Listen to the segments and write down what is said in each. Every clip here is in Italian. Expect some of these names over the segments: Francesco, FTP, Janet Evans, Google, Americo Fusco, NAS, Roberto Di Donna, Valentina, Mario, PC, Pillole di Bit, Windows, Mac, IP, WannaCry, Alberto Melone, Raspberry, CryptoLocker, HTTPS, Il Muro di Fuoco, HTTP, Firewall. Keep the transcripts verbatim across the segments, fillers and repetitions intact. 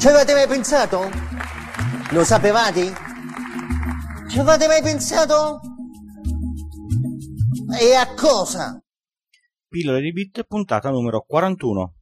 Ci avete mai pensato? Lo sapevate? Ci avete mai pensato? E a cosa? Pillole di Bit, puntata numero quarantuno.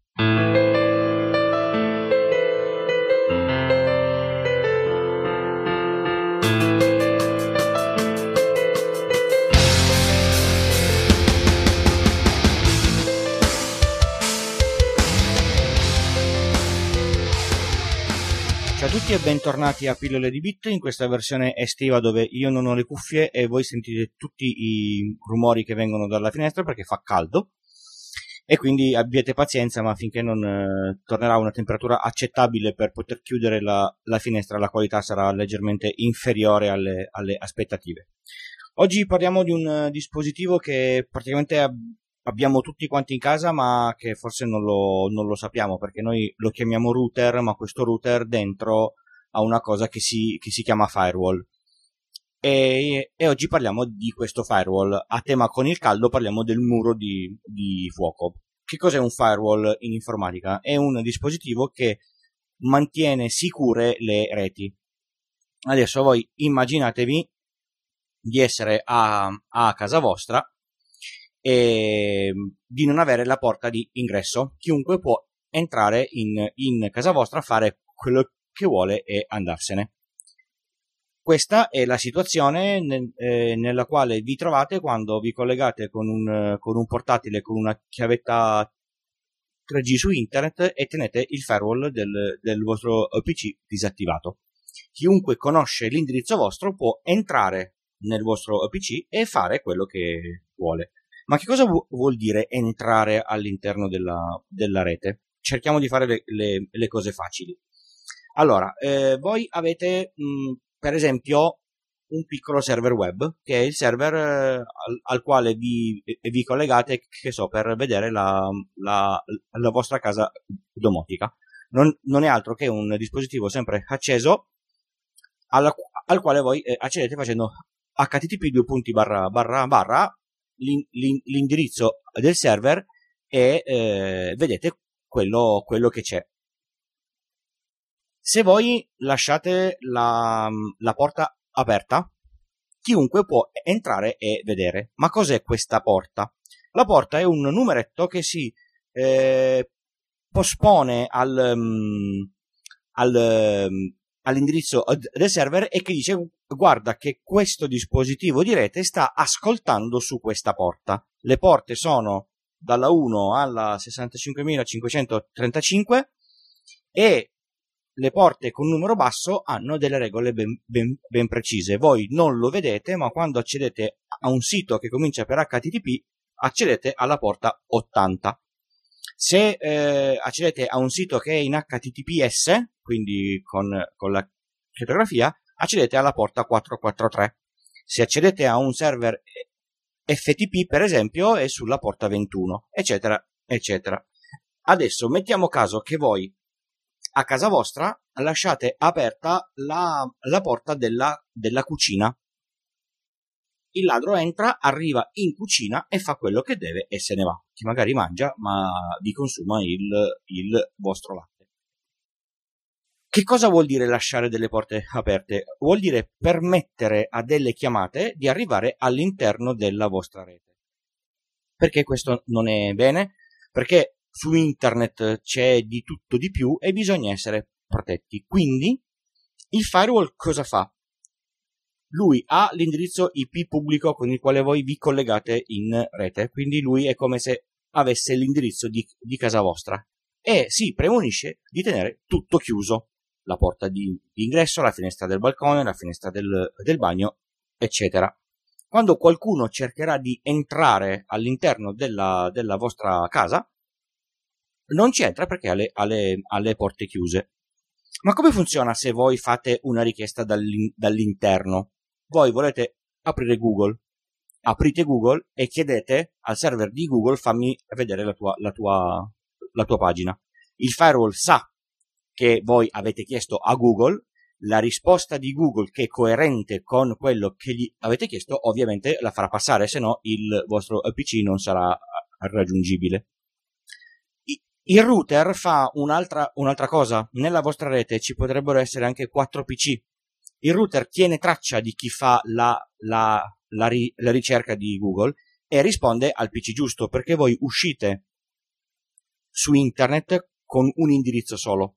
Ciao a tutti e bentornati a Pillole di Bit, in questa versione estiva dove io non ho le cuffie e voi sentite tutti i rumori che vengono dalla finestra perché fa caldo, e quindi abbiate pazienza, ma finché non eh, tornerà una temperatura accettabile per poter chiudere la, la finestra, la qualità sarà leggermente inferiore alle, alle aspettative. Oggi parliamo di un dispositivo che praticamente ab- abbiamo tutti quanti in casa, ma che forse non lo, non lo sappiamo, perché noi lo chiamiamo router, ma questo router dentro ha una cosa che si, che si chiama firewall, e, e oggi parliamo di questo firewall. A tema con il caldo parliamo del muro di, di fuoco. Che cos'è un firewall in informatica? È un dispositivo che mantiene sicure le reti. Adesso voi immaginatevi di essere a, a casa vostra e di non avere la porta di ingresso. Chiunque può entrare in, in casa vostra, fare quello che vuole e andarsene. Questa è la situazione nel, eh, nella quale vi trovate quando vi collegate con un, con un portatile con una chiavetta tre G su internet e tenete il firewall del, del vostro P C disattivato. Chiunque conosce l'indirizzo vostro può entrare nel vostro P C e fare quello che vuole. Ma che cosa vuol dire entrare all'interno della, della rete? Cerchiamo di fare le, le, le cose facili. Allora, eh, voi avete mh, per esempio un piccolo server web, che è il server eh, al, al quale vi, vi collegate, che so, per vedere la, la, la vostra casa domotica. Non, non è altro che un dispositivo sempre acceso alla, al quale voi eh, accedete facendo acca ti ti pi due punti barra barra barra l'indirizzo del server e eh, vedete quello, quello che c'è. Se voi lasciate la, la porta aperta, chiunque può entrare e vedere. Ma cos'è questa porta? La porta è un numeretto che si eh, pospone al, al, all'indirizzo del server e che dice: guarda che questo dispositivo di rete sta ascoltando su questa porta. Le porte sono dalla uno alla sessantacinquemilacinquecentotrentacinque e le porte con numero basso hanno delle regole ben, ben, ben precise. Voi non lo vedete, ma quando accedete a un sito che comincia per acca ti ti pi accedete alla porta ottanta. Se eh, accedete a un sito che è in acca ti ti pi esse, quindi con, con la crittografia, accedete alla porta quattrocentoquarantatré. Se accedete a un server effe ti pi, per esempio, è sulla porta ventuno, eccetera, eccetera. Adesso mettiamo caso che voi a casa vostra lasciate aperta la, la porta della, della cucina. Il ladro entra, arriva in cucina e fa quello che deve e se ne va, che magari mangia, ma vi consuma il, il vostro latte. Che cosa vuol dire lasciare delle porte aperte? Vuol dire permettere a delle chiamate di arrivare all'interno della vostra rete. Perché questo non è bene? Perché su internet c'è di tutto di più e bisogna essere protetti. Quindi il firewall cosa fa? Lui ha l'indirizzo i pi pubblico con il quale voi vi collegate in rete, quindi lui è come se avesse l'indirizzo di, di casa vostra e si premunisce di tenere tutto chiuso. La porta di ingresso, la finestra del balcone, la finestra del, del bagno, eccetera. Quando qualcuno cercherà di entrare all'interno della, della vostra casa, non ci entra perché ha le, ha, le, ha le porte chiuse. Ma come funziona se voi fate una richiesta dall'in, dall'interno? Voi volete aprire Google, aprite Google e chiedete al server di Google: fammi vedere la tua, la tua, la tua pagina. Il firewall sa che voi avete chiesto a Google, la risposta di Google, che è coerente con quello che gli avete chiesto, ovviamente la farà passare, se no il vostro P C non sarà raggiungibile. Il router fa un'altra, un'altra cosa. Nella vostra rete ci potrebbero essere anche quattro P C. Il router tiene traccia di chi fa la, la, la, ri, la ricerca di Google e risponde al P C giusto, perché voi uscite su internet con un indirizzo solo.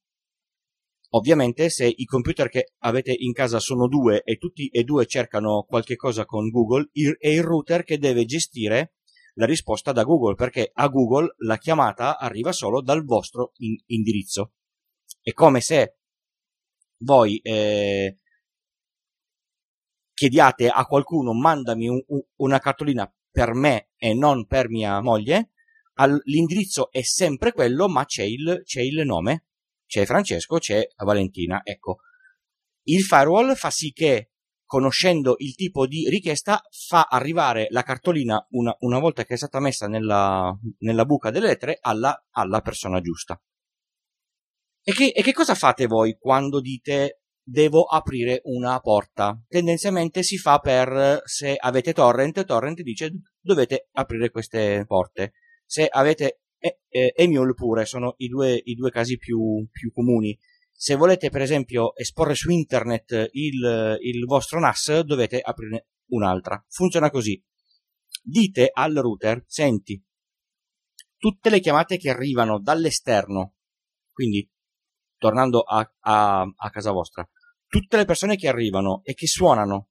Ovviamente se i computer che avete in casa sono due e tutti e due cercano qualche cosa con Google, è il router che deve gestire la risposta da Google, perché a Google la chiamata arriva solo dal vostro in- indirizzo. È come se voi eh, chiediate a qualcuno mandami un, un, una cartolina per me e non per mia moglie. All- l'indirizzo è sempre quello, ma c'è il, c'è il nome. C'è Francesco, c'è Valentina, ecco. Il firewall fa sì che, conoscendo il tipo di richiesta, fa arrivare la cartolina, una, una volta che è stata messa nella, nella buca delle lettere, alla, alla persona giusta. E che, e che cosa fate voi quando dite devo aprire una porta? Tendenzialmente si fa per, se avete torrent, torrent dice dovete aprire queste porte. Se avete E, e, e Mule pure, sono i due, i due casi più, più comuni. Se volete per esempio esporre su internet il, il vostro N A S, dovete aprire un'altra. Funziona così: dite al router, senti, tutte le chiamate che arrivano dall'esterno, quindi tornando a, a, a casa vostra, tutte le persone che arrivano e che suonano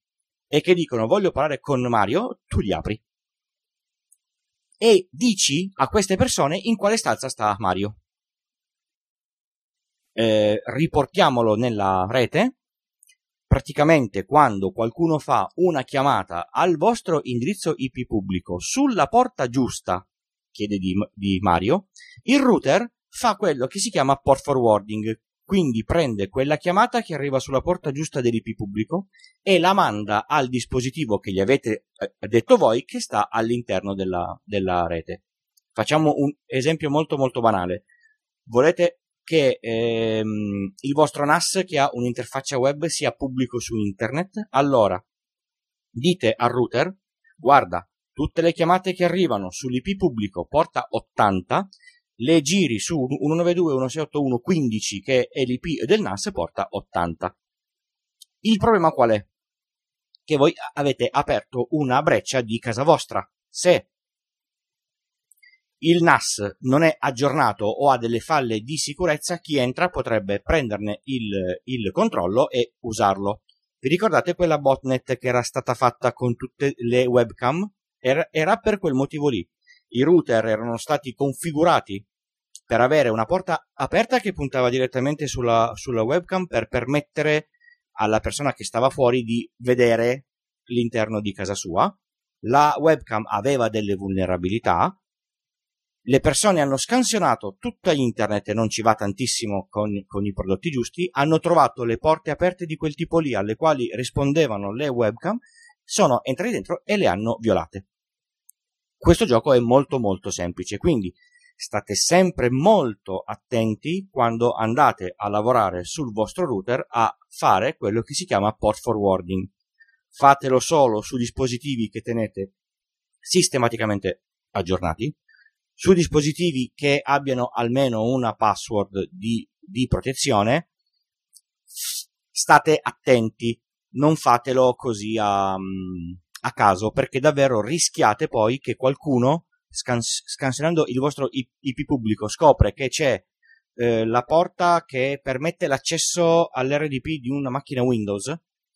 e che dicono voglio parlare con Mario, tu li apri. E dici a queste persone in quale stanza sta Mario. Eh, riportiamolo nella rete. Praticamente quando qualcuno fa una chiamata al vostro indirizzo I P pubblico sulla porta giusta, chiede di, di Mario, il router fa quello che si chiama port forwarding, quindi prende quella chiamata che arriva sulla porta giusta dell'I P pubblico e la manda al dispositivo che gli avete detto voi che sta all'interno della, della rete. Facciamo un esempio molto molto banale. Volete che ehm, il vostro N A S, che ha un'interfaccia web, sia pubblico su internet? Allora dite al router, guarda, tutte le chiamate che arrivano sull'I P pubblico porta ottanta le giri su centonovantadue punto centoseisantuno punto quindici, che è l'I P del N A S, porta ottanta. Il problema qual è? Che voi avete aperto una breccia di casa vostra. Se il N A S non è aggiornato o ha delle falle di sicurezza, chi entra potrebbe prenderne il, il controllo e usarlo. Vi ricordate quella botnet che era stata fatta con tutte le webcam? Era, era per quel motivo lì. I router erano stati configurati per avere una porta aperta che puntava direttamente sulla, sulla webcam, per permettere alla persona che stava fuori di vedere l'interno di casa sua. La webcam aveva delle vulnerabilità, le persone hanno scansionato tutta internet, e non ci va tantissimo con, con i prodotti giusti, hanno trovato le porte aperte di quel tipo lì alle quali rispondevano le webcam, sono entrati dentro e le hanno violate. Questo gioco è molto molto semplice, quindi state sempre molto attenti quando andate a lavorare sul vostro router a fare quello che si chiama port forwarding. Fatelo solo su dispositivi che tenete sistematicamente aggiornati, su dispositivi che abbiano almeno una password di, di protezione. State attenti, non fatelo così a... a caso, perché davvero rischiate poi che qualcuno, scans- scansionando il vostro I P pubblico, scopre che c'è eh, la porta che permette l'accesso all'R D P di una macchina Windows,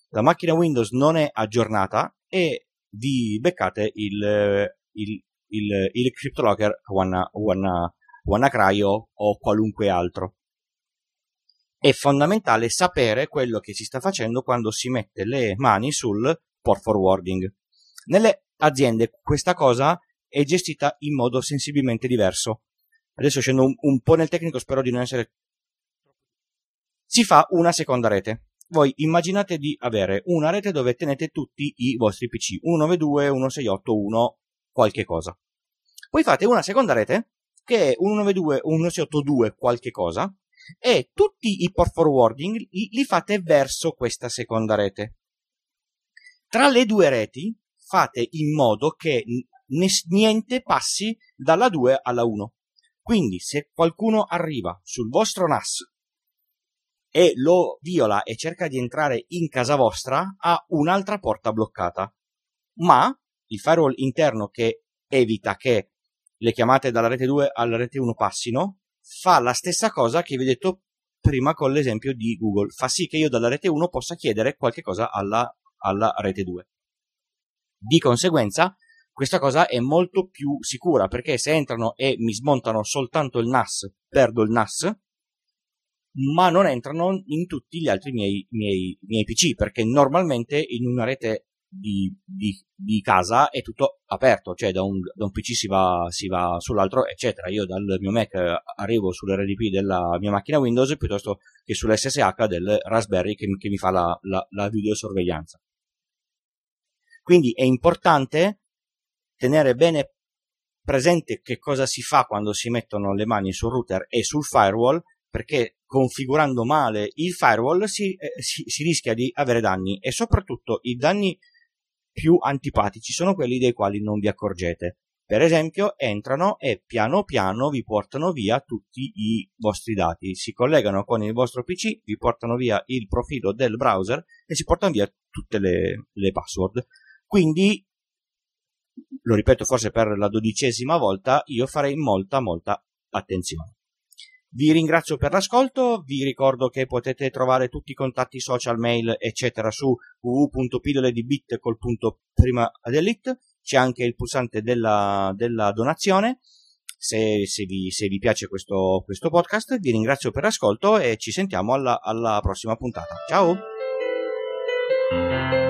la macchina Windows non è aggiornata e vi beccate il, il, il, il CryptoLocker Wanna, Wanna, WannaCry o, o qualunque altro. È fondamentale sapere quello che si sta facendo quando si mette le mani sul port forwarding. Nelle aziende questa cosa è gestita in modo sensibilmente diverso. Adesso scendo un, un po' nel tecnico, spero di non essere... Si fa una seconda rete. Voi immaginate di avere una rete dove tenete tutti i vostri P C, centonovantadue punto centoseisantuno punto uno qualche cosa. Poi fate una seconda rete che è centonovantadue punto centoseicentodue qualche cosa e tutti i port forwarding li, li fate verso questa seconda rete. Tra le due reti fate in modo che n- niente passi dalla due alla uno. Quindi se qualcuno arriva sul vostro N A S e lo viola e cerca di entrare in casa vostra, ha un'altra porta bloccata, ma il firewall interno che evita che le chiamate dalla rete due alla rete uno passino fa la stessa cosa che vi ho detto prima con l'esempio di Google, fa sì che io dalla rete uno possa chiedere qualche cosa alla, alla rete due. Di conseguenza questa cosa è molto più sicura, perché se entrano e mi smontano soltanto il N A S, perdo il N A S, ma non entrano in tutti gli altri miei, miei, miei P C, perché normalmente in una rete di, di, di casa è tutto aperto, cioè da un, da un P C si va, si va sull'altro, eccetera. Io dal mio Mac arrivo sull'R D P della mia macchina Windows piuttosto che sull'S S H del Raspberry che, che mi fa la, la, la videosorveglianza. Quindi è importante tenere bene presente che cosa si fa quando si mettono le mani sul router e sul firewall, perché configurando male il firewall si, eh, si, si rischia di avere danni, e soprattutto i danni più antipatici sono quelli dei quali non vi accorgete. Per esempio, entrano e piano piano vi portano via tutti i vostri dati, si collegano con il vostro P C, vi portano via il profilo del browser e si portano via tutte le, le password. Quindi, lo ripeto forse per la dodicesima volta, io farei molta molta attenzione. Vi ringrazio per l'ascolto, vi ricordo che potete trovare tutti i contatti social, mail eccetera su www punto pillole di bit col punto prima dell'it, c'è anche il pulsante della, della donazione se, se, vi, se vi piace questo, questo podcast. Vi ringrazio per l'ascolto e ci sentiamo alla, alla prossima puntata. Ciao!